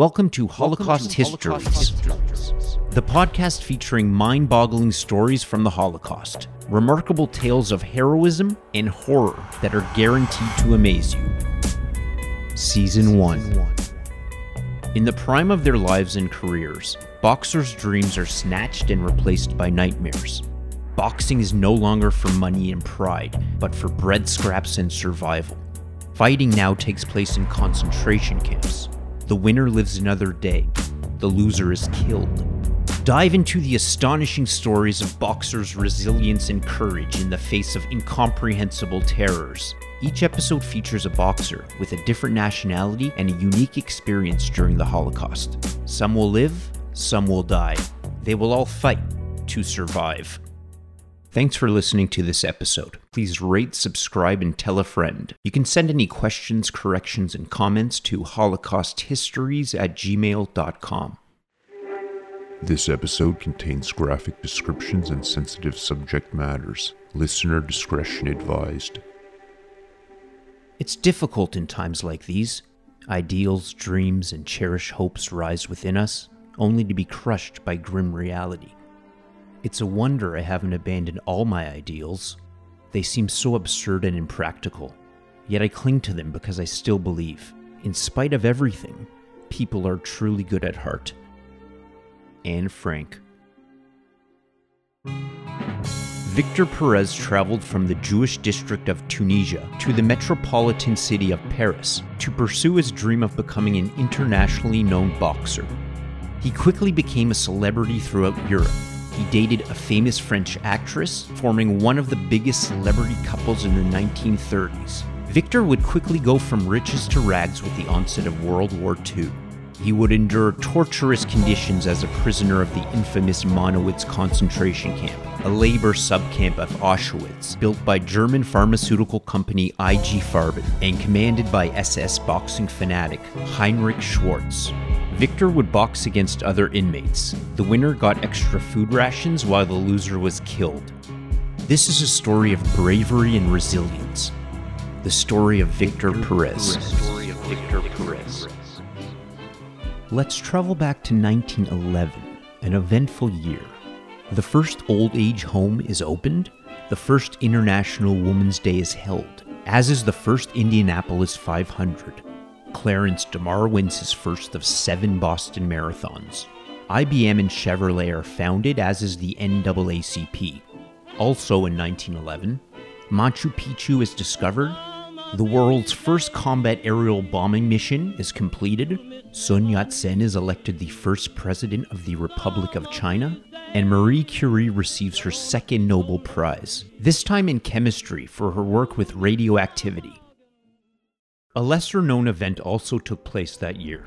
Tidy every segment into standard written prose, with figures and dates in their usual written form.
Welcome to Holocaust Histories, the podcast featuring mind-boggling stories from the Holocaust, remarkable tales of heroism and horror that are guaranteed to amaze you. Season 1. In the prime of their lives and careers, boxers' dreams are snatched and replaced by nightmares. Boxing is no longer for money and pride, but for bread scraps and survival. Fighting now takes place in concentration camps. The winner lives another day. The loser is killed. Dive into the astonishing stories of boxers' resilience and courage in the face of incomprehensible terrors. Each episode features a boxer with a different nationality and a unique experience during the Holocaust. Some will live, some will die. They will all fight to survive. Thanks for listening to this episode. Please rate, subscribe, and tell a friend. You can send any questions, corrections, and comments to holocausthistories@gmail.com. This episode contains graphic descriptions and sensitive subject matters. Listener discretion advised. It's difficult in times like these. Ideals, dreams, and cherished hopes rise within us, only to be crushed by grim reality. It's a wonder I haven't abandoned all my ideals. They seem so absurd and impractical, yet I cling to them because I still believe, in spite of everything, people are truly good at heart. Anne Frank. Victor Perez traveled from the Jewish district of Tunisia to the metropolitan city of Paris to pursue his dream of becoming an internationally known boxer. He quickly became a celebrity throughout Europe. He dated a famous French actress, forming one of the biggest celebrity couples in the 1930s. Victor would quickly go from riches to rags with the onset of World War II. He would endure torturous conditions as a prisoner of the infamous Monowitz concentration camp, a labor subcamp of Auschwitz, built by German pharmaceutical company IG Farben and commanded by SS boxing fanatic Heinrich Schwarz. Victor would box against other inmates. The winner got extra food rations while the loser was killed. This is a story of bravery and resilience. The story of Victor Perez. Let's travel back to 1911, an eventful year. The first old age home is opened. The first International Women's Day is held, as is the first Indianapolis 500. Clarence DeMar wins his first of 7 Boston marathons. IBM and Chevrolet are founded, as is the NAACP. Also in 1911, Machu Picchu is discovered. The world's first combat aerial bombing mission is completed. Sun Yat-sen is elected the first president of the Republic of China. And Marie Curie receives her second Nobel Prize, this time in chemistry for her work with radioactivity. A lesser-known event also took place that year.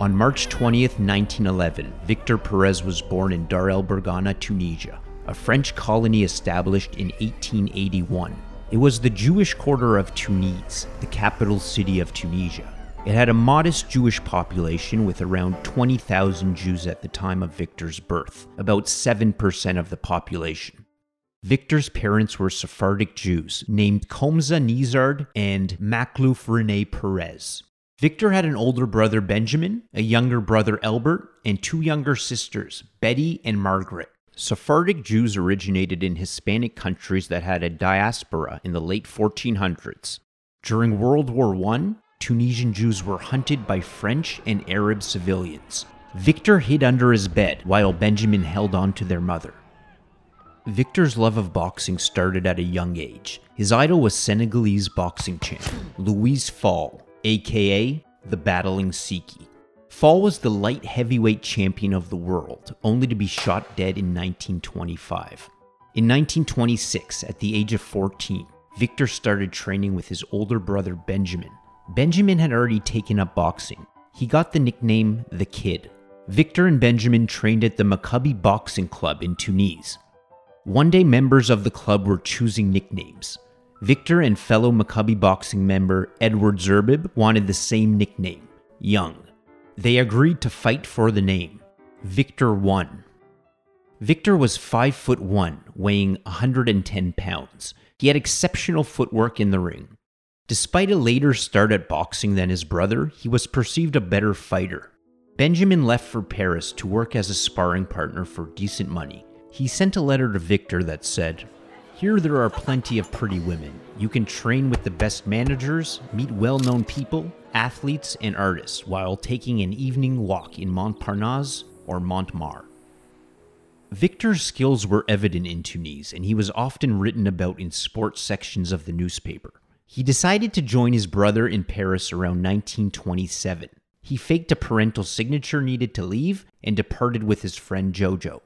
On March 20th, 1911, Victor Perez was born in Dar El Bergana, Tunisia, a French colony established in 1881. It was the Jewish quarter of Tunis, the capital city of Tunisia. It had a modest Jewish population with around 20,000 Jews at the time of Victor's birth, about 7% of the population. Victor's parents were Sephardic Jews named Komza Nizard and Makluf René Perez. Victor had an older brother Benjamin, a younger brother Albert, and 2 younger sisters, Betty and Margaret. Sephardic Jews originated in Hispanic countries that had a diaspora in the late 1400s. During World War I, Tunisian Jews were hunted by French and Arab civilians. Victor hid under his bed while Benjamin held on to their mother. Victor's love of boxing started at a young age. His idol was Senegalese boxing champ Louis Fall, aka the Battling Siki. Fall was the light heavyweight champion of the world, only to be shot dead in 1925. In 1926, at the age of 14, Victor started training with his older brother Benjamin. Benjamin had already taken up boxing. He got the nickname The Kid. Victor and Benjamin trained at the Maccabi Boxing Club in Tunis. One day, members of the club were choosing nicknames. Victor and fellow Maccabi boxing member Edward Zerbib wanted the same nickname, Young. They agreed to fight for the name. Victor won. Victor was 5'1", weighing 110 pounds. He had exceptional footwork in the ring. Despite a later start at boxing than his brother, he was perceived a better fighter. Benjamin left for Paris to work as a sparring partner for decent money. He sent a letter to Victor that said, "Here there are plenty of pretty women. You can train with the best managers, meet well-known people, athletes, and artists while taking an evening walk in Montparnasse or Montmartre." Victor's skills were evident in Tunis, and he was often written about in sports sections of the newspaper. He decided to join his brother in Paris around 1927. He faked a parental signature needed to leave and departed with his friend Jojo.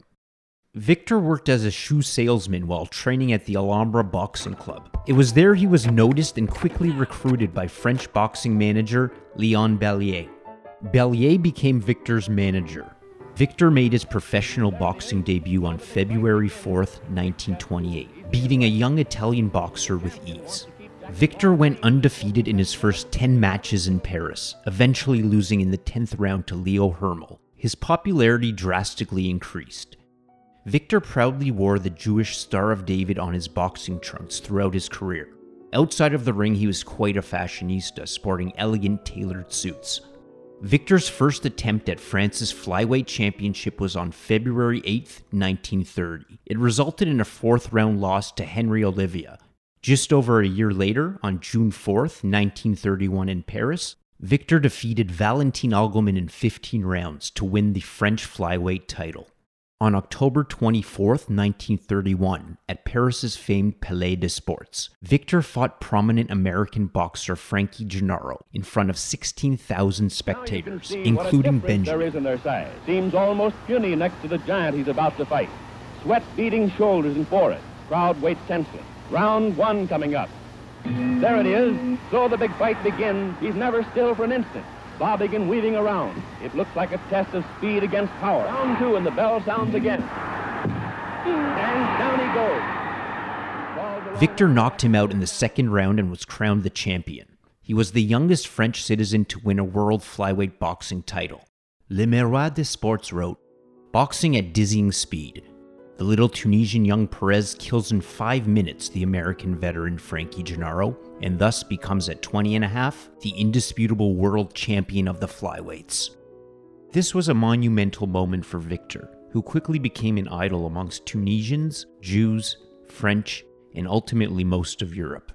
Victor worked as a shoe salesman while training at the Alhambra Boxing Club. It was there he was noticed and quickly recruited by French boxing manager Léon Bellier. Bellier became Victor's manager. Victor made his professional boxing debut on February 4th, 1928, beating a young Italian boxer with ease. Victor went undefeated in his first 10 matches in Paris, eventually losing in the 10th round to Leo Hermel. His popularity drastically increased. Victor proudly wore the Jewish Star of David on his boxing trunks throughout his career. Outside of the ring, he was quite a fashionista, sporting elegant tailored suits. Victor's first attempt at France's flyweight championship was on February 8, 1930. It resulted in a fourth-round loss to Henry Olivia. Just over a year later, on June 4, 1931 in Paris, Victor defeated Valentin Algoman in 15 rounds to win the French flyweight title. On October 24, 1931, at Paris's famed Palais des Sports, Victor fought prominent American boxer Frankie Gennaro in front of 16,000 spectators, including Benjamin. There is in their size. Seems almost puny next to the giant he's about to fight. Sweat beading shoulders and forehead. Crowd waits tensely. Round one coming up. There it is. So the big fight begins. He's never still for an instant. Bobbing and weaving around. It looks like a test of speed against power. Round two, and the bell sounds again. And down he goes. Victor knocked him out in the second round and was crowned the champion. He was the youngest French citizen to win a world flyweight boxing title. Le Miroir des Sports wrote, "Boxing at dizzying speed. The little Tunisian young Perez kills in 5 minutes the American veteran Frankie Gennaro, and thus becomes at 20 and a half the indisputable world champion of the flyweights." This was a monumental moment for Victor, who quickly became an idol amongst Tunisians, Jews, French, and ultimately most of Europe.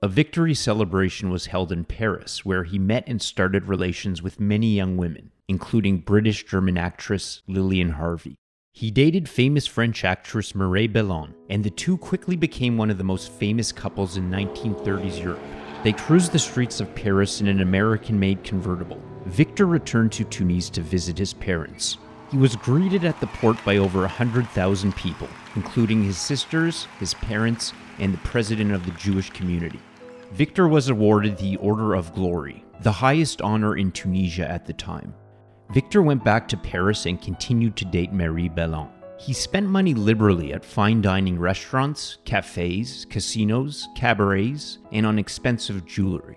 A victory celebration was held in Paris, where he met and started relations with many young women, including British-German actress Lillian Harvey. He dated famous French actress Marie Bellon, and the two quickly became one of the most famous couples in 1930s Europe. They cruised the streets of Paris in an American-made convertible. Victor returned to Tunis to visit his parents. He was greeted at the port by over 100,000 people, including his sisters, his parents, and the president of the Jewish community. Victor was awarded the Order of Glory, the highest honor in Tunisia at the time. Victor went back to Paris and continued to date Marie Bellon. He spent money liberally at fine dining restaurants, cafes, casinos, cabarets, and on expensive jewelry.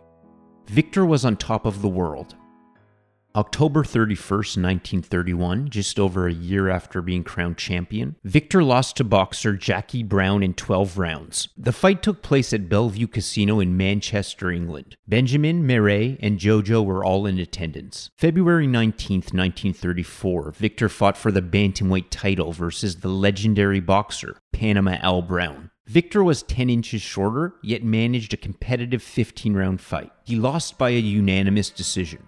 Victor was on top of the world. October 31st, 1931, just over a year after being crowned champion, Victor lost to boxer Jackie Brown in 12 rounds. The fight took place at Bellevue Casino in Manchester, England. Benjamin, Marie, and Jojo were all in attendance. February 19th, 1934, Victor fought for the bantamweight title versus the legendary boxer, Panama Al Brown. Victor was 10 inches shorter, yet managed a competitive 15-round fight. He lost by a unanimous decision.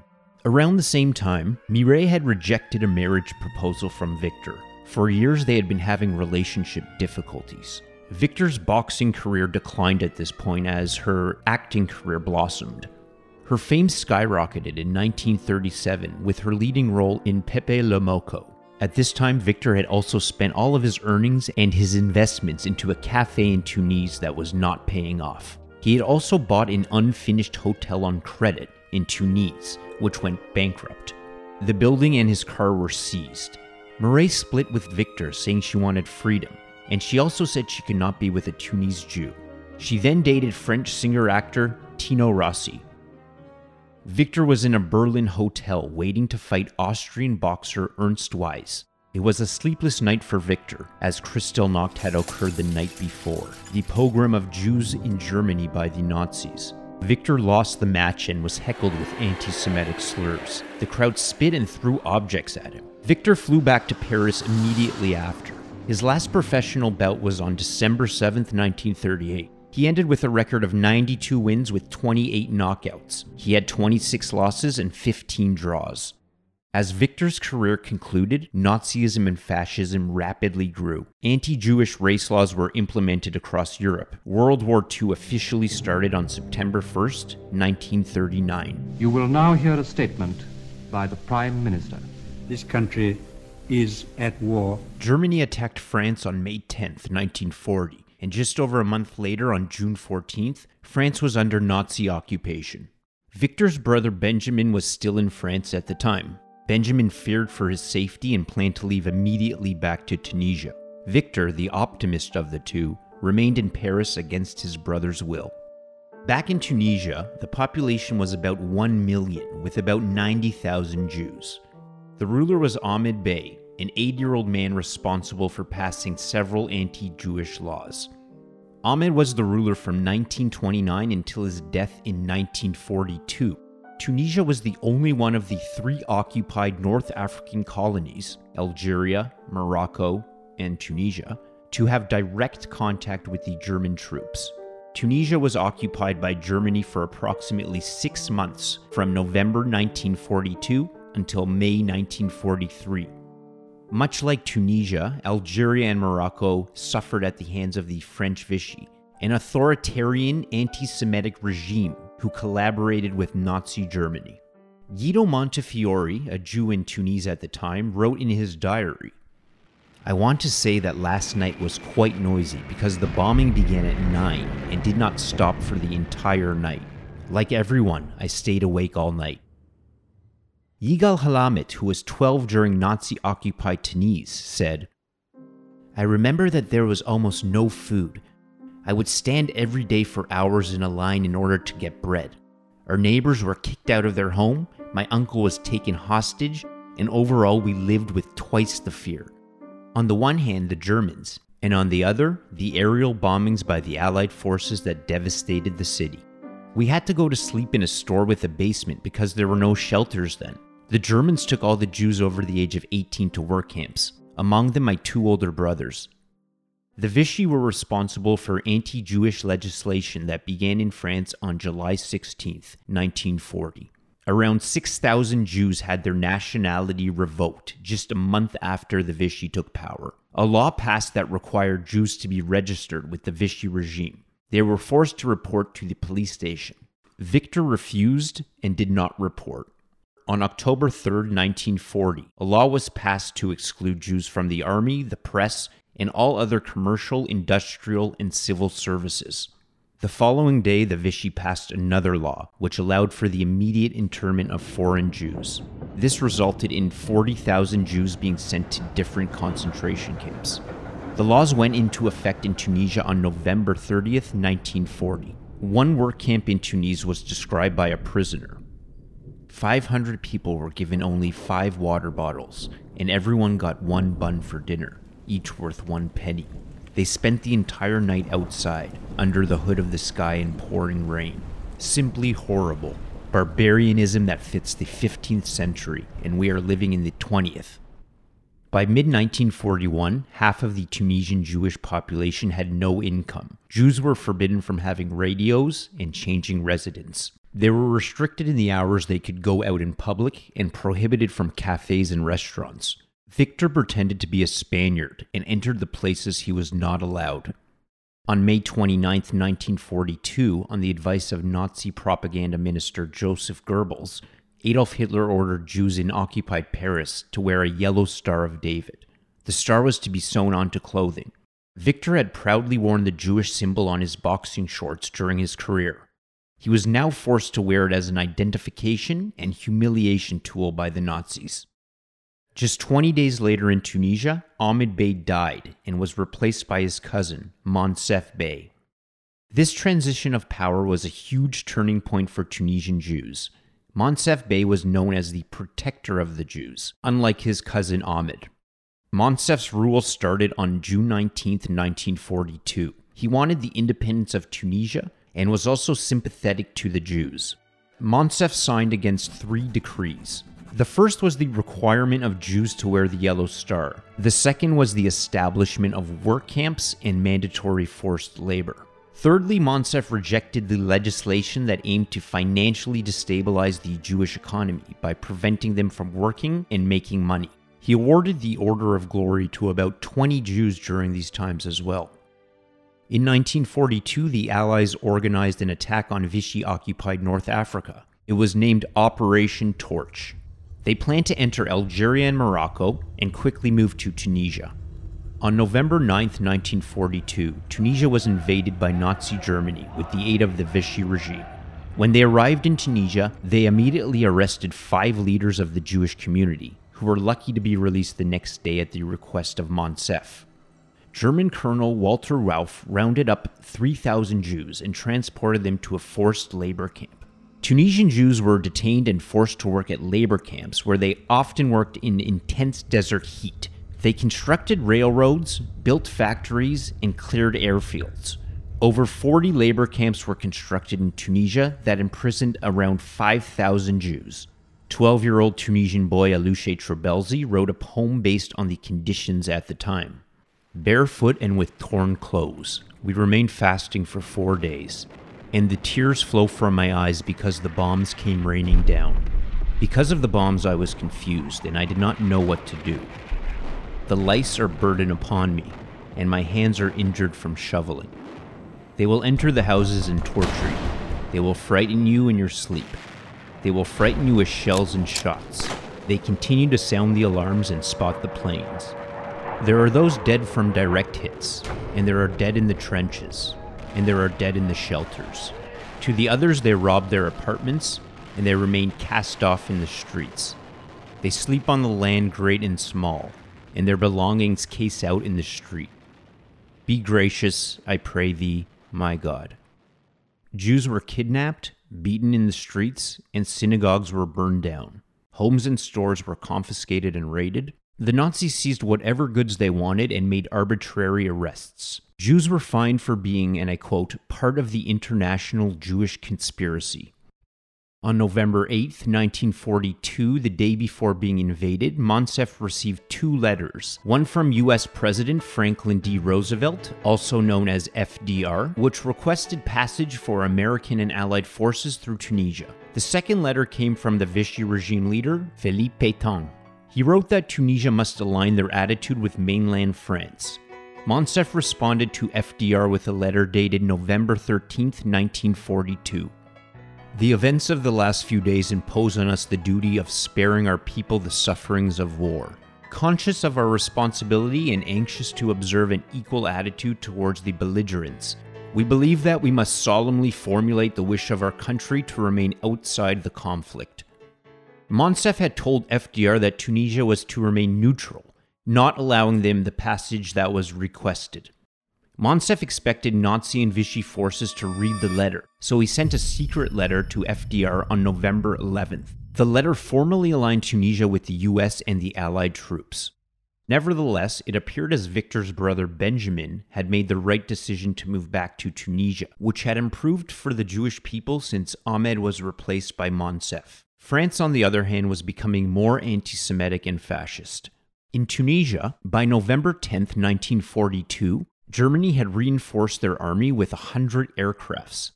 Around the same time, Mireille had rejected a marriage proposal from Victor. For years, they had been having relationship difficulties. Victor's boxing career declined at this point as her acting career blossomed. Her fame skyrocketed in 1937 with her leading role in Pepe Le Moco. At this time, Victor had also spent all of his earnings and his investments into a cafe in Tunis that was not paying off. He had also bought an unfinished hotel on credit in Tunis, which went bankrupt. The building and his car were seized. Marie split with Victor, saying she wanted freedom, and she also said she could not be with a Tunis Jew. She then dated French singer-actor Tino Rossi. Victor was in a Berlin hotel waiting to fight Austrian boxer Ernst Weiss. It was a sleepless night for Victor, as Kristallnacht had occurred the night before, the pogrom of Jews in Germany by the Nazis. Victor lost the match and was heckled with anti-Semitic slurs. The crowd spit and threw objects at him. Victor flew back to Paris immediately after. His last professional bout was on December 7, 1938. He ended with a record of 92 wins with 28 knockouts. He had 26 losses and 15 draws. As Victor's career concluded, Nazism and fascism rapidly grew. Anti-Jewish race laws were implemented across Europe. World War II officially started on September 1st, 1939. You will now hear a statement by the Prime Minister. This country is at war. Germany attacked France on May 10th, 1940, and just over a month later, on June 14th, France was under Nazi occupation. Victor's brother Benjamin was still in France at the time. Benjamin feared for his safety and planned to leave immediately back to Tunisia. Victor, the optimist of the two, remained in Paris against his brother's will. Back in Tunisia, the population was about 1 million, with about 90,000 Jews. The ruler was Ahmed Bey, an 8-year-old man responsible for passing several anti-Jewish laws. Ahmed was the ruler from 1929 until his death in 1942. Tunisia was the only one of the three occupied North African colonies, Algeria, Morocco, and Tunisia, to have direct contact with the German troops. Tunisia was occupied by Germany for approximately 6 months, from November 1942 until May 1943. Much like Tunisia, Algeria and Morocco suffered at the hands of the French Vichy, an authoritarian anti-Semitic regime who collaborated with Nazi Germany. Guido Montefiore, a Jew in Tunis at the time, wrote in his diary, "I want to say that last night was quite noisy because the bombing began at 9 and did not stop for the entire night. Like everyone, I stayed awake all night." Yigal Halamit, who was 12 during Nazi-occupied Tunis, said, "I remember that there was almost no food. I would stand every day for hours in a line in order to get bread. Our neighbors were kicked out of their home, my uncle was taken hostage, and overall we lived with twice the fear. On the one hand, the Germans, and on the other, the aerial bombings by the Allied forces that devastated the city. We had to go to sleep in a store with a basement because there were no shelters then. The Germans took all the Jews over the age of 18 to work camps, among them my two older brothers. The Vichy were responsible for anti-Jewish legislation that began in France on July 16, 1940. Around 6,000 Jews had their nationality revoked just a month after the Vichy took power. A law passed that required Jews to be registered with the Vichy regime. They were forced to report to the police station. Victor refused and did not report. On October 3, 1940, a law was passed to exclude Jews from the army, the press, and all other commercial, industrial, and civil services. The following day, the Vichy passed another law, which allowed for the immediate internment of foreign Jews. This resulted in 40,000 Jews being sent to different concentration camps. The laws went into effect in Tunisia on November 30, 1940. One work camp in Tunis was described by a prisoner. 500 people were given only 5 water bottles, and everyone got 1 bun for dinner, each worth 1 penny. They spent the entire night outside, under the hood of the sky in pouring rain. Simply horrible. Barbarianism that fits the 15th century, and we are living in the 20th. By mid-1941, half of the Tunisian Jewish population had no income. Jews were forbidden from having radios and changing residence. They were restricted in the hours they could go out in public and prohibited from cafes and restaurants. Victor pretended to be a Spaniard and entered the places he was not allowed. On May 29, 1942, on the advice of Nazi propaganda minister Joseph Goebbels, Adolf Hitler ordered Jews in occupied Paris to wear a yellow Star of David. The star was to be sewn onto clothing. Victor had proudly worn the Jewish symbol on his boxing shorts during his career. He was now forced to wear it as an identification and humiliation tool by the Nazis. Just 20 days later in Tunisia, Ahmed Bey died and was replaced by his cousin, Moncef Bey. This transition of power was a huge turning point for Tunisian Jews. Moncef Bey was known as the protector of the Jews, unlike his cousin Ahmed. Moncef's rule started on June 19, 1942. He wanted the independence of Tunisia and was also sympathetic to the Jews. Moncef signed against three decrees. The first was the requirement of Jews to wear the Yellow Star. The second was the establishment of work camps and mandatory forced labor. Thirdly, Moncef rejected the legislation that aimed to financially destabilize the Jewish economy by preventing them from working and making money. He awarded the Order of Glory to about 20 Jews during these times as well. In 1942, the Allies organized an attack on Vichy-occupied North Africa. It was named Operation Torch. They planned to enter Algeria and Morocco and quickly moved to Tunisia. On November 9, 1942, Tunisia was invaded by Nazi Germany with the aid of the Vichy regime. When they arrived in Tunisia, they immediately arrested 5 leaders of the Jewish community, who were lucky to be released the next day at the request of Moncef. German Colonel Walter Rauff rounded up 3,000 Jews and transported them to a forced labor camp. Tunisian Jews were detained and forced to work at labor camps, where they often worked in intense desert heat. They constructed railroads, built factories, and cleared airfields. Over 40 labor camps were constructed in Tunisia that imprisoned around 5,000 Jews. 12-year-old Tunisian boy Alouche Trebelzi wrote a poem based on the conditions at the time. Barefoot and with torn clothes, we remained fasting for 4 days, and the tears flow from my eyes because the bombs came raining down. Because of the bombs, I was confused, and I did not know what to do. The lice are burdened upon me, and my hands are injured from shoveling. They will enter the houses and torture you. They will frighten you in your sleep. They will frighten you with shells and shots. They continue to sound the alarms and spot the planes. There are those dead from direct hits, and there are dead in the trenches, and there are dead in the shelters. To the others, they rob their apartments, and they remain cast off in the streets. They sleep on the land, great and small, and their belongings case out in the street. Be gracious, I pray thee, my God. Jews were kidnapped, beaten in the streets, and synagogues were burned down. Homes and stores were confiscated and raided. The Nazis seized whatever goods they wanted and made arbitrary arrests. Jews were fined for being, and I quote, part of the international Jewish conspiracy. On November 8, 1942, the day before being invaded, Moncef received 2 letters, one from U.S. President Franklin D. Roosevelt, also known as FDR, which requested passage for American and Allied forces through Tunisia. The second letter came from the Vichy regime leader, Philippe Pétain. He wrote that Tunisia must align their attitude with mainland France. Moncef responded to FDR with a letter dated November 13, 1942. The events of the last few days impose on us the duty of sparing our people the sufferings of war. Conscious of our responsibility and anxious to observe an equal attitude towards the belligerents, we believe that we must solemnly formulate the wish of our country to remain outside the conflict. Moncef had told FDR that Tunisia was to remain neutral, not allowing them the passage that was requested. Moncef expected Nazi and Vichy forces to read the letter, so he sent a secret letter to FDR on November 11th. The letter formally aligned Tunisia with the US and the Allied troops. Nevertheless, it appeared as Victor's brother Benjamin had made the right decision to move back to Tunisia, which had improved for the Jewish people since Ahmed was replaced by Moncef. France, on the other hand, was becoming more anti-Semitic and fascist. In Tunisia, by November 10, 1942, Germany had reinforced their army with 100 aircrafts.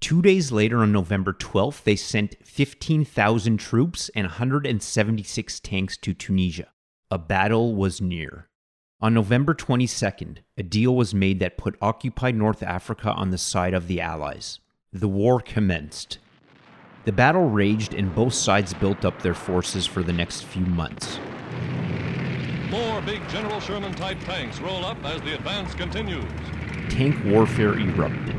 2 days later, on November 12th, they sent 15,000 troops and 176 tanks to Tunisia. A battle was near. On November 22nd, a deal was made that put occupied North Africa on the side of the Allies. The war commenced. The battle raged, and both sides built up their forces for the next few months. 4 big General Sherman-type tanks roll up as the advance continues. Tank warfare erupted.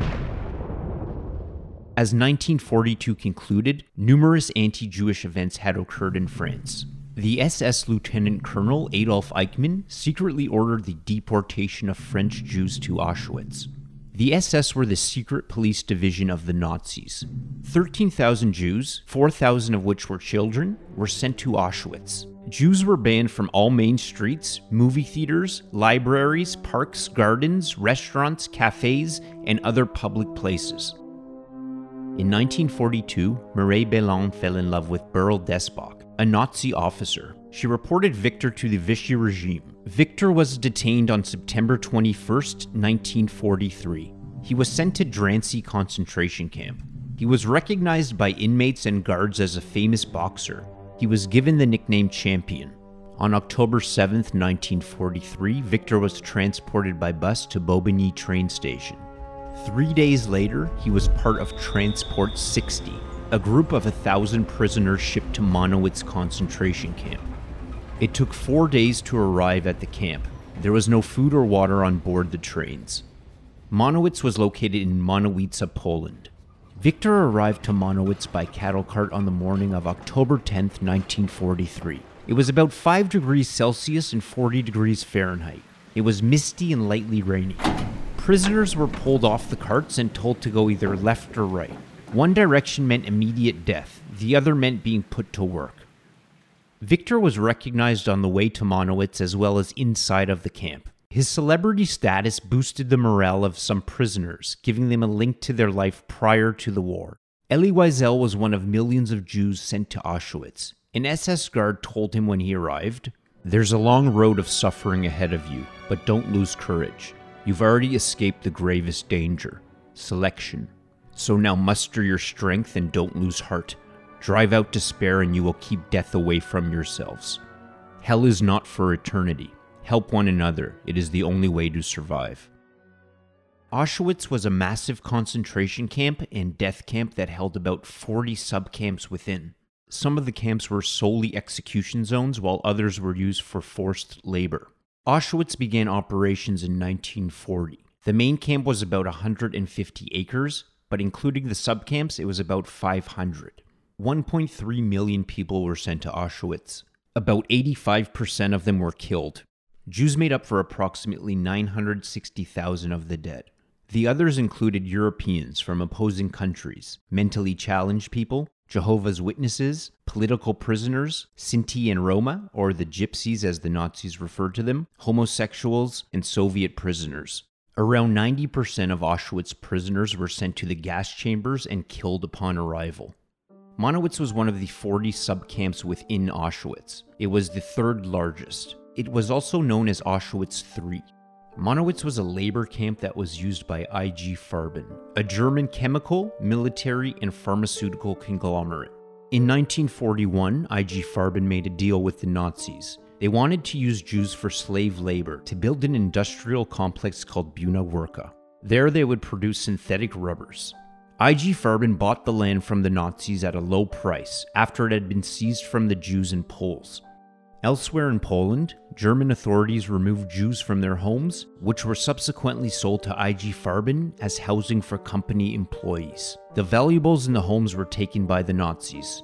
As 1942 concluded, numerous anti-Jewish events had occurred in France. The SS Lieutenant Colonel Adolf Eichmann secretly ordered the deportation of French Jews to Auschwitz. The SS were the secret police division of the Nazis. 13,000 Jews, 4,000 of which were children, were sent to Auschwitz. Jews were banned from all main streets, movie theaters, libraries, parks, gardens, restaurants, cafes, and other public places. In 1942, Marie Bellon fell in love with Burl Desbach, a Nazi officer. She reported Victor to the Vichy regime. Victor was detained on September 21, 1943. He was sent to Drancy concentration camp. He was recognized by inmates and guards as a famous boxer. He was given the nickname Champion. On October 7, 1943, Victor was transported by bus to Bobigny train station. 3 days later, he was part of Transport 60, a group of 1,000 prisoners shipped to Monowitz concentration camp. It took 4 days to arrive at the camp. There was no food or water on board the trains. Monowitz was located in Monowitz, Poland. Victor arrived to Monowitz by cattle cart on the morning of October 10, 1943. It was about 5 degrees Celsius and 40 degrees Fahrenheit. It was misty and lightly rainy. Prisoners were pulled off the carts and told to go either left or right. One direction meant immediate death, the other meant being put to work. Victor was recognized on the way to Monowitz as well as inside of the camp. His celebrity status boosted the morale of some prisoners, giving them a link to their life prior to the war. Elie Wiesel was one of millions of Jews sent to Auschwitz. An SS guard told him when he arrived, "There's a long road of suffering ahead of you, but don't lose courage. You've already escaped the gravest danger, selection. So now muster your strength and don't lose heart. Drive out despair and you will keep death away from yourselves. Hell is not for eternity. Help one another. It is the only way to survive." Auschwitz was a massive concentration camp and death camp that held about 40 sub-camps within. Some of the camps were solely execution zones, while others were used for forced labor. Auschwitz began operations in 1940. The main camp was about 150 acres, but including the subcamps, it was about 500. 1.3 million people were sent to Auschwitz. About 85% of them were killed. Jews made up for approximately 960,000 of the dead. The others included Europeans from opposing countries, mentally challenged people, Jehovah's Witnesses, political prisoners, Sinti and Roma, or the Gypsies as the Nazis referred to them, homosexuals, and Soviet prisoners. Around 90% of Auschwitz prisoners were sent to the gas chambers and killed upon arrival. Monowitz was one of the 40 subcamps within Auschwitz. It was the third largest. It was also known as Auschwitz III. Monowitz was a labor camp that was used by IG Farben, a German chemical, military, and pharmaceutical conglomerate. In 1941, IG Farben made a deal with the Nazis. They wanted to use Jews for slave labor to build an industrial complex called Buna Werke. There they would produce synthetic rubbers. IG Farben bought the land from the Nazis at a low price after it had been seized from the Jews and Poles. Elsewhere in Poland, German authorities removed Jews from their homes, which were subsequently sold to IG Farben as housing for company employees. The valuables in the homes were taken by the Nazis.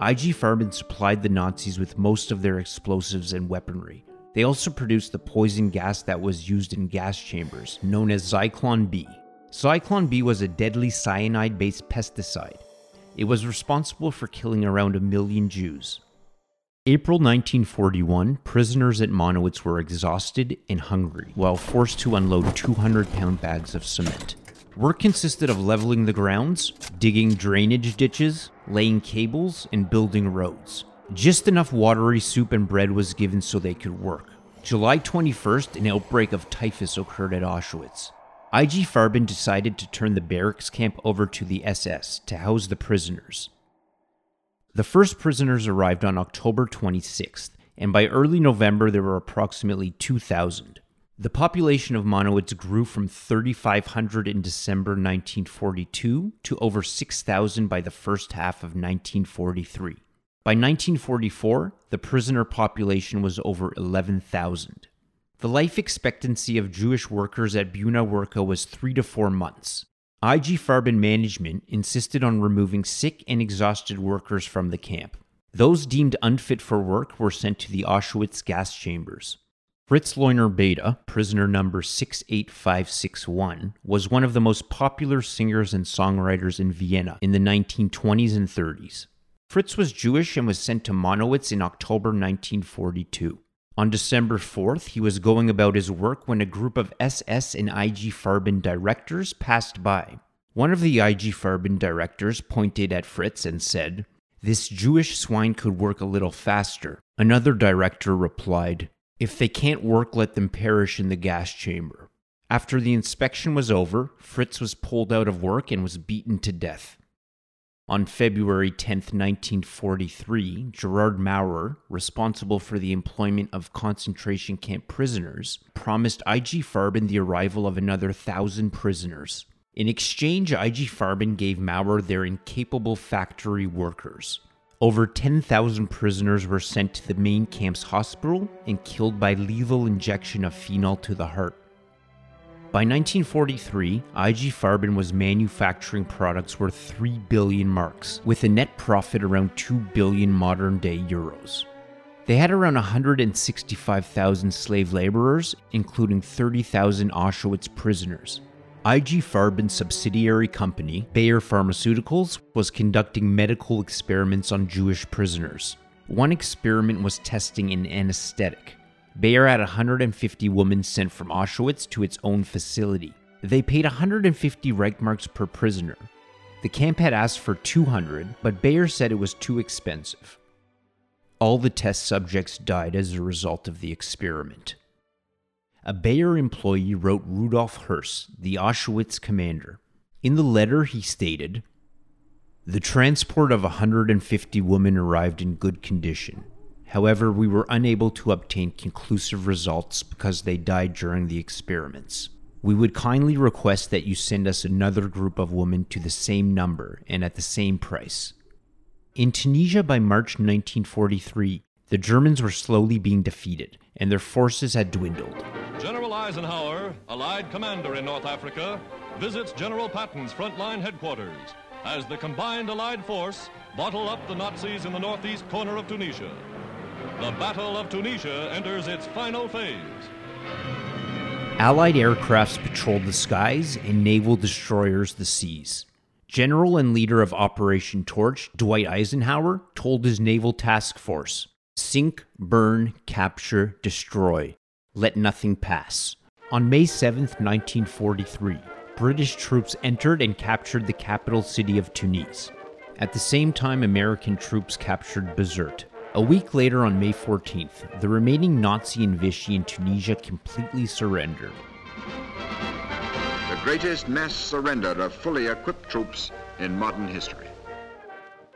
IG Farben supplied the Nazis with most of their explosives and weaponry. They also produced the poison gas that was used in gas chambers, known as Zyklon B. Zyklon B was a deadly cyanide-based pesticide. It was responsible for killing around 1 million Jews. April 1941, prisoners at Monowitz were exhausted and hungry while forced to unload 200-pound bags of cement. Work consisted of leveling the grounds, digging drainage ditches, laying cables, and building roads. Just enough watery soup and bread was given so they could work. July 21st, an outbreak of typhus occurred at Auschwitz. IG Farben decided to turn the barracks camp over to the SS to house the prisoners. The first prisoners arrived on October 26th, and by early November there were approximately 2,000. The population of Monowitz grew from 3,500 in December 1942 to over 6,000 by the first half of 1943. By 1944, the prisoner population was over 11,000. The life expectancy of Jewish workers at Buna Werke was 3 to 4 months. IG Farben management insisted on removing sick and exhausted workers from the camp. Those deemed unfit for work were sent to the Auschwitz gas chambers. Fritz Leuner Beda, prisoner number 68561, was one of the most popular singers and songwriters in Vienna in the 1920s and 30s. Fritz was Jewish and was sent to Monowitz in October 1942. On December 4th, he was going about his work when a group of SS and IG Farben directors passed by. One of the IG Farben directors pointed at Fritz and said, "This Jewish swine could work a little faster." Another director replied, "If they can't work, let them perish in the gas chamber." After the inspection was over, Fritz was pulled out of work and was beaten to death. On February 10, 1943, Gerard Maurer, responsible for the employment of concentration camp prisoners, promised IG Farben the arrival of another 1,000 prisoners. In exchange, IG Farben gave Maurer their incapable factory workers. Over 10,000 prisoners were sent to the main camp's hospital and killed by lethal injection of phenol to the heart. By 1943, IG Farben was manufacturing products worth 3 billion marks, with a net profit around 2 billion modern-day euros. They had around 165,000 slave laborers, including 30,000 Auschwitz prisoners. IG Farben's subsidiary company, Bayer Pharmaceuticals, was conducting medical experiments on Jewish prisoners. One experiment was testing an anesthetic. Bayer had 150 women sent from Auschwitz to its own facility. They paid 150 Reichmarks per prisoner. The camp had asked for 200, but Bayer said it was too expensive. All the test subjects died as a result of the experiment. A Bayer employee wrote Rudolf Hirsch, the Auschwitz commander. In the letter he stated, "The transport of 150 women arrived in good condition. However, we were unable to obtain conclusive results because they died during the experiments. We would kindly request that you send us another group of women to the same number and at the same price." In Tunisia by March 1943, the Germans were slowly being defeated, and their forces had dwindled. General Eisenhower, Allied commander in North Africa, visits General Patton's frontline headquarters as the combined Allied force bottle up the Nazis in the northeast corner of Tunisia. The Battle of Tunisia enters its final phase. Allied aircrafts patrolled the skies and naval destroyers the seas. General and leader of Operation Torch, Dwight Eisenhower, told his naval task force, "Sink, burn, capture, destroy. Let nothing pass." On May 7, 1943, British troops entered and captured the capital city of Tunis. At the same time, American troops captured Bizerte. A week later, on May 14th, the remaining Nazi and Vichy in Tunisia completely surrendered. The greatest mass surrender of fully equipped troops in modern history.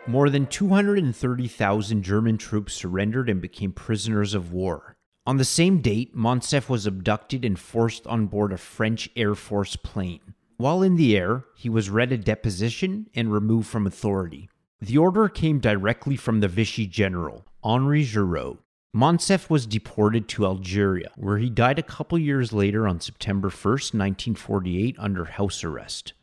More than 230,000 German troops surrendered and became prisoners of war. On the same date, Moncef was abducted and forced on board a French Air Force plane. While in the air, he was read a deposition and removed from authority. The order came directly from the Vichy general, Henri Giraud. Moncef was deported to Algeria, where he died a couple years later on September 1, 1948, under house arrest.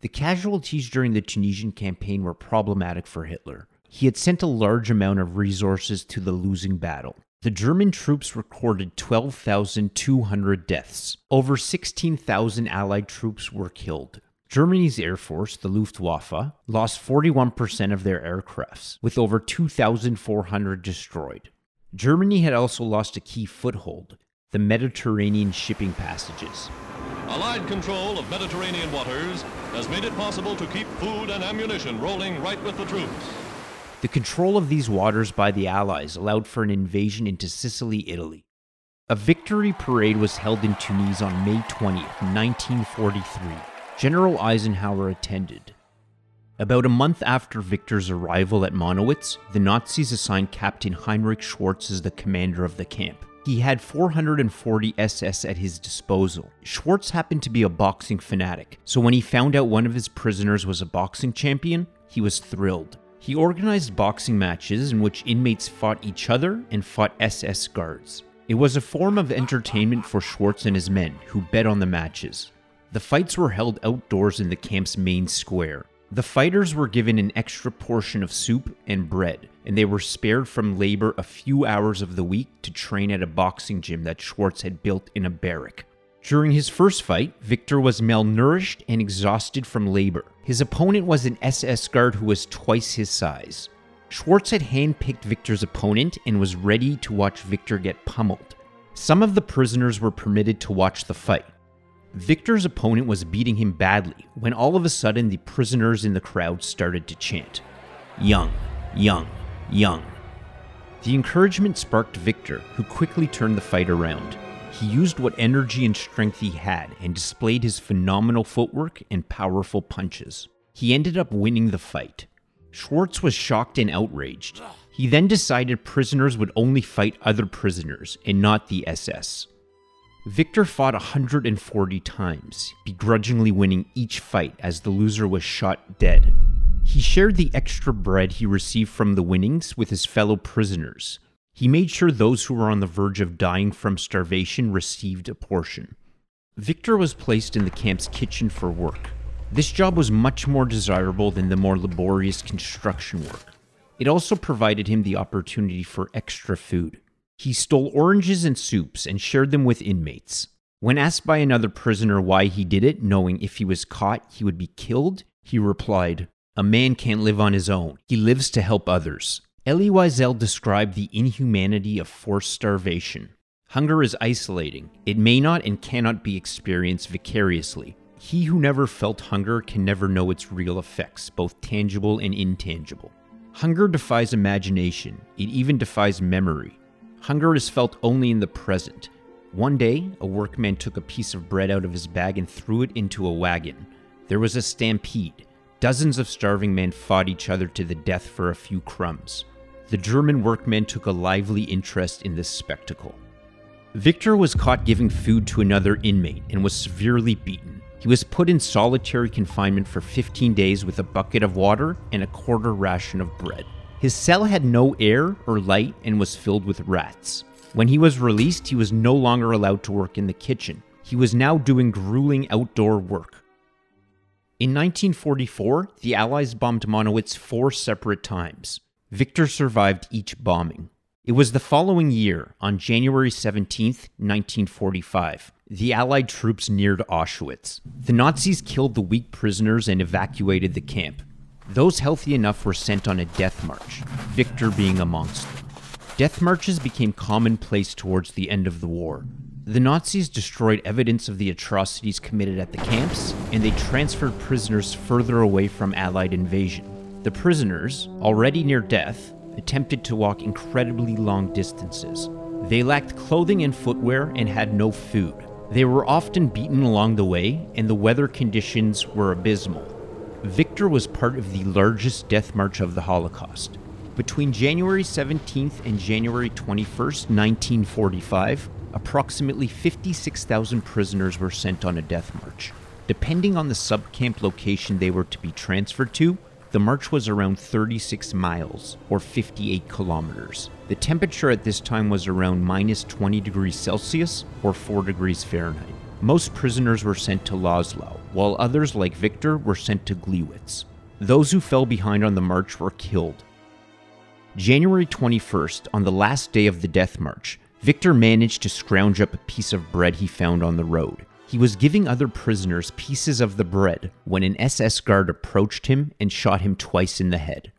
The casualties during the Tunisian campaign were problematic for Hitler. He had sent a large amount of resources to the losing battle. The German troops recorded 12,200 deaths. Over 16,000 Allied troops were killed. Germany's Air Force, the Luftwaffe, lost 41% of their aircrafts, with over 2,400 destroyed. Germany had also lost a key foothold, the Mediterranean shipping passages. Allied control of Mediterranean waters has made it possible to keep food and ammunition rolling right with the troops. The control of these waters by the Allies allowed for an invasion into Sicily, Italy. A victory parade was held in Tunis on May 20, 1943. General Eisenhower attended. About a month after Victor's arrival at Monowitz, the Nazis assigned Captain Heinrich Schwarz as the commander of the camp. He had 440 SS at his disposal. Schwarz happened to be a boxing fanatic, so when he found out one of his prisoners was a boxing champion, he was thrilled. He organized boxing matches in which inmates fought each other and fought SS guards. It was a form of entertainment for Schwarz and his men, who bet on the matches. The fights were held outdoors in the camp's main square. The fighters were given an extra portion of soup and bread, and they were spared from labor a few hours of the week to train at a boxing gym that Schwarz had built in a barrack. During his first fight, Victor was malnourished and exhausted from labor. His opponent was an SS guard who was twice his size. Schwarz had handpicked Victor's opponent and was ready to watch Victor get pummeled. Some of the prisoners were permitted to watch the fight. Victor's opponent was beating him badly when all of a sudden the prisoners in the crowd started to chant, "Young, young, young." The encouragement sparked Victor, who quickly turned the fight around. He used what energy and strength he had and displayed his phenomenal footwork and powerful punches. He ended up winning the fight. Schwarz was shocked and outraged. He then decided prisoners would only fight other prisoners and not the SS. Victor fought 140 times, begrudgingly winning each fight as the loser was shot dead. He shared the extra bread he received from the winnings with his fellow prisoners. He made sure those who were on the verge of dying from starvation received a portion. Victor was placed in the camp's kitchen for work. This job was much more desirable than the more laborious construction work. It also provided him the opportunity for extra food. He stole oranges and soups and shared them with inmates. When asked by another prisoner why he did it, knowing if he was caught he would be killed, he replied, "A man can't live on his own. He lives to help others." Elie Wiesel described the inhumanity of forced starvation. "Hunger is isolating. It may not and cannot be experienced vicariously. He who never felt hunger can never know its real effects, both tangible and intangible. Hunger defies imagination. It even defies memory. Hunger is felt only in the present. One day, a workman took a piece of bread out of his bag and threw it into a wagon. There was a stampede. Dozens of starving men fought each other to the death for a few crumbs. The German workmen took a lively interest in this spectacle." Victor was caught giving food to another inmate and was severely beaten. He was put in solitary confinement for 15 days with a bucket of water and a quarter ration of bread. His cell had no air or light and was filled with rats. When he was released, he was no longer allowed to work in the kitchen. He was now doing grueling outdoor work. In 1944, the Allies bombed Monowitz 4 separate times. Victor survived each bombing. It was the following year, on January 17, 1945, the Allied troops neared Auschwitz. The Nazis killed the weak prisoners and evacuated the camp. Those healthy enough were sent on a death march, Victor being amongst them. Death marches became commonplace towards the end of the war. The Nazis destroyed evidence of the atrocities committed at the camps, and they transferred prisoners further away from Allied invasion. The prisoners, already near death, attempted to walk incredibly long distances. They lacked clothing and footwear and had no food. They were often beaten along the way, and the weather conditions were abysmal. Victor was part of the largest death march of the Holocaust. Between January 17th and January 21st, 1945, approximately 56,000 prisoners were sent on a death march. Depending on the subcamp location they were to be transferred to, the march was around 36 miles, or 58 kilometers. The temperature at this time was around -20°C, or 4°F. Most prisoners were sent to Laszlo, while others, like Victor, were sent to Gliwice. Those who fell behind on the march were killed. January 21st, on the last day of the death march, Victor managed to scrounge up a piece of bread he found on the road. He was giving other prisoners pieces of the bread when an SS guard approached him and shot him twice in the head.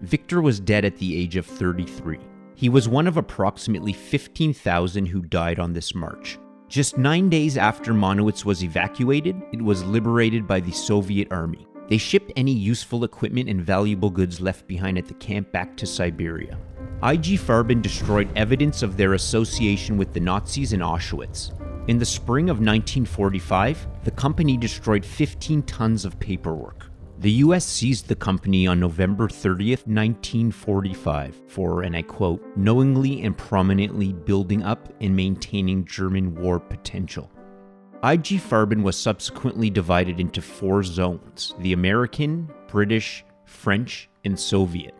Victor was dead at the age of 33. He was one of approximately 15,000 who died on this march. Just 9 days after Monowitz was evacuated, it was liberated by the Soviet army. They shipped any useful equipment and valuable goods left behind at the camp back to Siberia. IG Farben destroyed evidence of their association with the Nazis in Auschwitz. In the spring of 1945, the company destroyed 15 tons of paperwork. The U.S. seized the company on November 30th, 1945 for, and I quote, "knowingly and prominently building up and maintaining German war potential." IG Farben was subsequently divided into 4 zones, the American, British, French, and Soviet.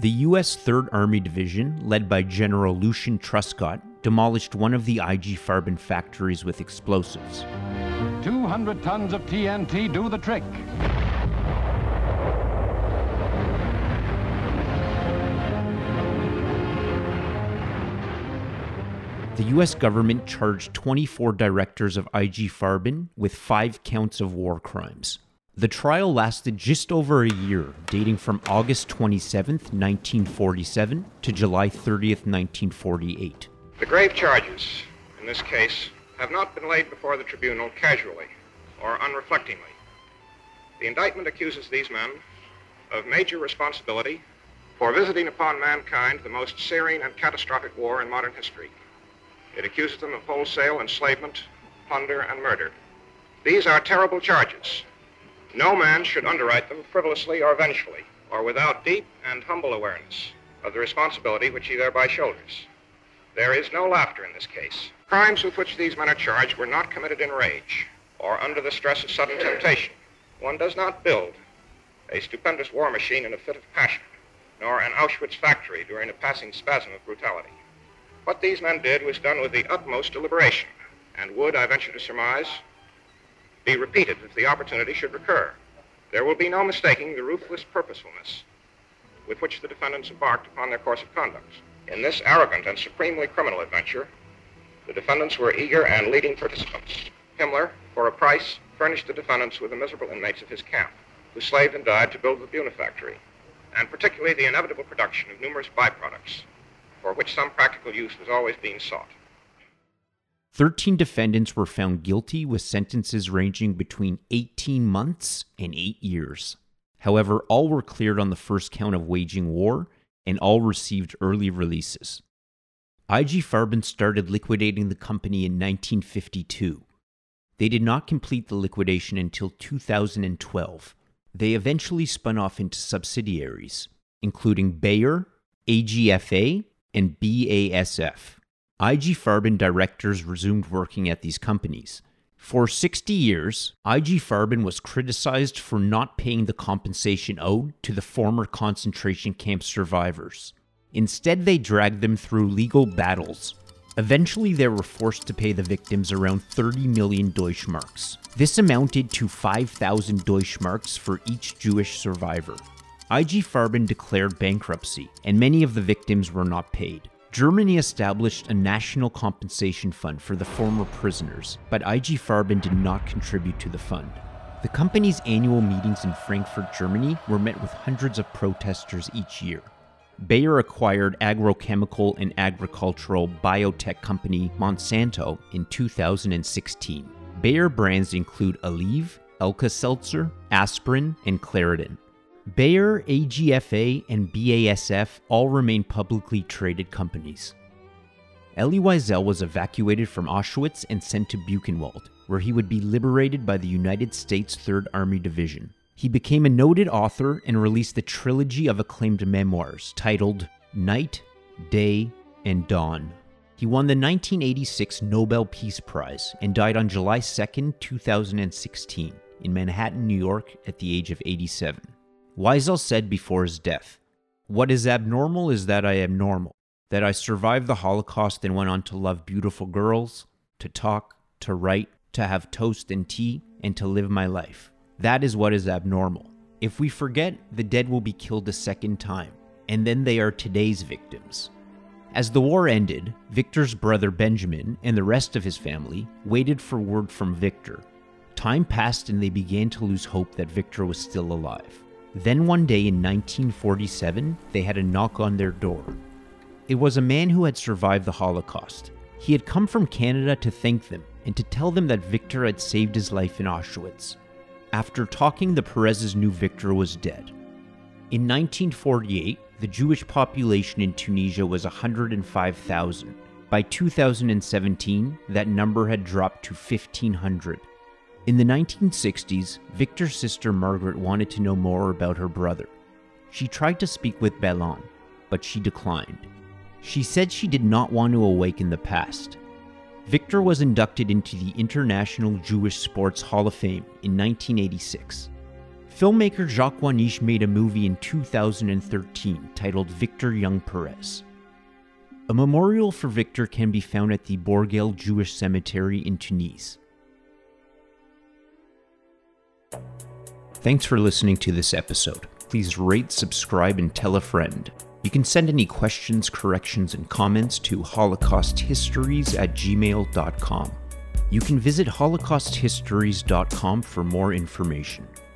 The U.S. 3rd Army Division, led by General Lucien Truscott, demolished one of the IG Farben factories with explosives. 200 tons of TNT do the trick. The U.S. government charged 24 directors of IG Farben with 5 counts of war crimes. The trial lasted just over a year, dating from August 27th, 1947 to July 30th, 1948. The grave charges in this case have not been laid before the tribunal casually or unreflectingly. The indictment accuses these men of major responsibility for visiting upon mankind the most searing and catastrophic war in modern history. It accuses them of wholesale enslavement, plunder, and murder. These are terrible charges. No man should underwrite them frivolously or vengefully, or without deep and humble awareness of the responsibility which he thereby shoulders. There is no laughter in this case. Crimes with which these men are charged were not committed in rage or under the stress of sudden temptation. One does not build a stupendous war machine in a fit of passion, nor an Auschwitz factory during a passing spasm of brutality. What these men did was done with the utmost deliberation, and would, I venture to surmise, be repeated if the opportunity should recur. There will be no mistaking the ruthless purposefulness with which the defendants embarked upon their course of conduct. In this arrogant and supremely criminal adventure, the defendants were eager and leading participants. Himmler, for a price, furnished the defendants with the miserable inmates of his camp, who slaved and died to build the Buna factory, and particularly the inevitable production of numerous byproducts, for which some practical use was always being sought. 13 defendants were found guilty with sentences ranging between 18 months and 8 years. However, all were cleared on the first count of waging war, and all received early releases. IG Farben started liquidating the company in 1952. They did not complete the liquidation until 2012. They eventually spun off into subsidiaries, including Bayer, AGFA, and BASF. IG Farben directors resumed working at these companies. For 60 years, IG Farben was criticized for not paying the compensation owed to the former concentration camp survivors. Instead, they dragged them through legal battles. Eventually, they were forced to pay the victims around 30 million Deutschmarks. This amounted to 5,000 Deutschmarks for each Jewish survivor. IG Farben declared bankruptcy, and many of the victims were not paid. Germany established a national compensation fund for the former prisoners, but IG Farben did not contribute to the fund. The company's annual meetings in Frankfurt, Germany were met with hundreds of protesters each year. Bayer acquired agrochemical and agricultural biotech company Monsanto in 2016. Bayer brands include Aleve, Alka-Seltzer, Aspirin, and Claritin. Bayer, AGFA, and BASF all remain publicly traded companies. Elie Wiesel was evacuated from Auschwitz and sent to Buchenwald, where he would be liberated by the United States 3rd Army Division. He became a noted author and released the trilogy of acclaimed memoirs titled Night, Day, and Dawn. He won the 1986 Nobel Peace Prize and died on July 2, 2016, in Manhattan, New York, at the age of 87. Wiesel said before his death, "What is abnormal is that I am normal, that I survived the Holocaust and went on to love beautiful girls, to talk, to write, to have toast and tea, and to live my life. That is what is abnormal. If we forget, the dead will be killed a second time, and then they are today's victims." As the war ended, Victor's brother Benjamin and the rest of his family waited for word from Victor. Time passed and they began to lose hope that Victor was still alive. Then one day in 1947, they had a knock on their door. It was a man who had survived the Holocaust. He had come from Canada to thank them and to tell them that Victor had saved his life in Auschwitz. After talking, the Perezes knew Victor was dead. In 1948, the Jewish population in Tunisia was 105,000. By 2017, that number had dropped to 1,500. In the 1960s, Victor's sister Margaret wanted to know more about her brother. She tried to speak with Bellon, but she declined. She said she did not want to awaken the past. Victor was inducted into the International Jewish Sports Hall of Fame in 1986. Filmmaker Jacques Wanisch made a movie in 2013 titled Victor Young Perez. A memorial for Victor can be found at the Borghel Jewish Cemetery in Tunis. Thanks for listening to this episode. Please rate, subscribe, and tell a friend. You can send any questions, corrections, and comments to holocausthistories@gmail.com. You can visit holocausthistories.com for more information.